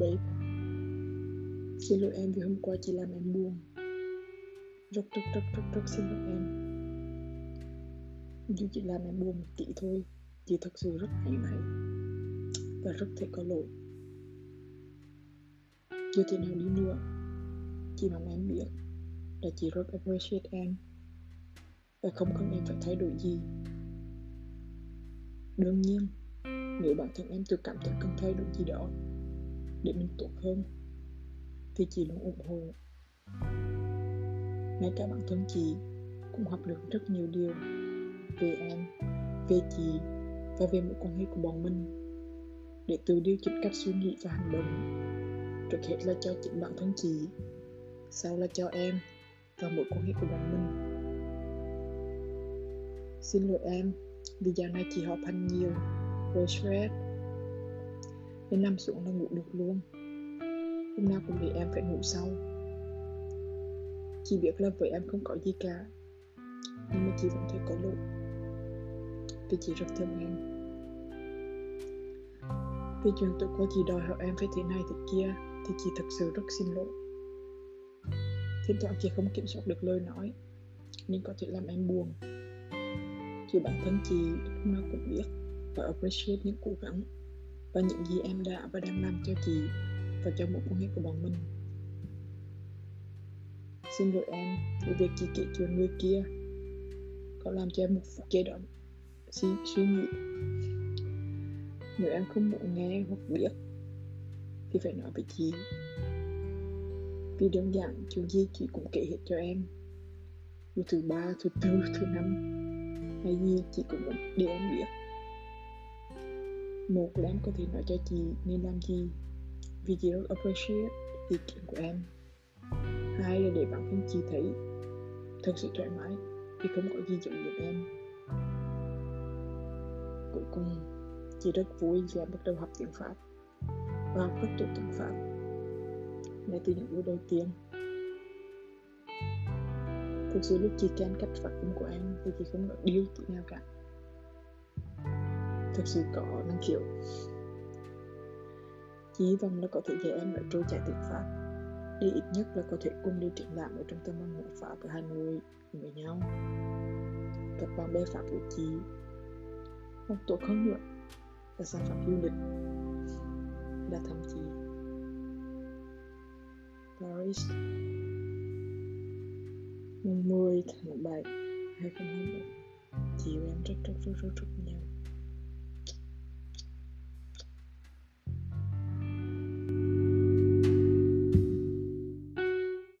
Babe, xin lỗi em vì hôm qua chị làm em buồn. Rất xin lỗi em. Nhưng chị làm em buồn một tí thôi. Chị thật sự rất áy náy và rất thể có lỗi. Dù thế nào đi nữa, chị mà em biết là chị rất appreciate em và không cần em phải thay đổi gì. Đương nhiên, nếu bản thân em tự cảm thấy cần thay đổi gì đó để mình tốt hơn thì chị luôn ủng hộ. Ngay cả bản thân chị cũng học được rất nhiều điều về em, về chị và về mối quan hệ của bọn mình, để tự điều chỉnh cách suy nghĩ và hành động, trước hết là cho chính bản thân chị, sau là cho em và mối quan hệ của bọn mình. Xin lỗi em vì dạo này chị họp hành nhiều rồi stress nên nằm xuống là ngủ được luôn. Hôm nào cũng để em phải ngủ sau. Chị biết là với em không có gì cả, nhưng mà chị vẫn thấy có lỗi vì chị rất thương em. Vì chuyện tụi qua chị đòi hỏi em phải thế này thế kia thì chị thật sự rất xin lỗi. Thỉnh thoảng chị không kiểm soát được lời nói nên có thể làm em buồn. Chứ bản thân chị lúc nào cũng biết và appreciate những cố gắng và những gì em đã và đang làm cho chị và cho mối quan hệ của bọn mình. Xin lỗi em về việc chị kể chuyện người kia có làm cho em một phút giây đoạn suy nghĩ. Nếu em không muốn nghe hoặc biết thì phải nói với chị, vì đơn giản chuyện gì chị cũng kể hết cho em. Dù thứ ba, thứ tư, thứ năm hay gì chị cũng muốn để em biết. Một là em có thể nói cho chị nên làm gì, vì chị rất appreciate ý kiến của em. Hai là để bản thân chị thấy thật sự thoải mái thì không có gì giận được em. Cuối cùng, chị rất vui vì em bắt đầu học tiếng Pháp và học rất tốt tiếng Pháp ngay từ những buổi đầu tiên. Thực sự lúc chị can cách phát âm của em thì chị không nói điêu tí nào cả. Thực sự có năng khiếu. Chị hy vọng là có thể dạy em lại trôi chảy tiếng Pháp để ít nhất là có thể cùng đi triển lãm ở trung tâm văn hóa Pháp của Hà Nội với nhau, gặp bạn bè Pháp của chị, một tổ không nữa là sản phẩm du lịch đã thăm chị Paris 10/7/2020. Chị và em rất nhau.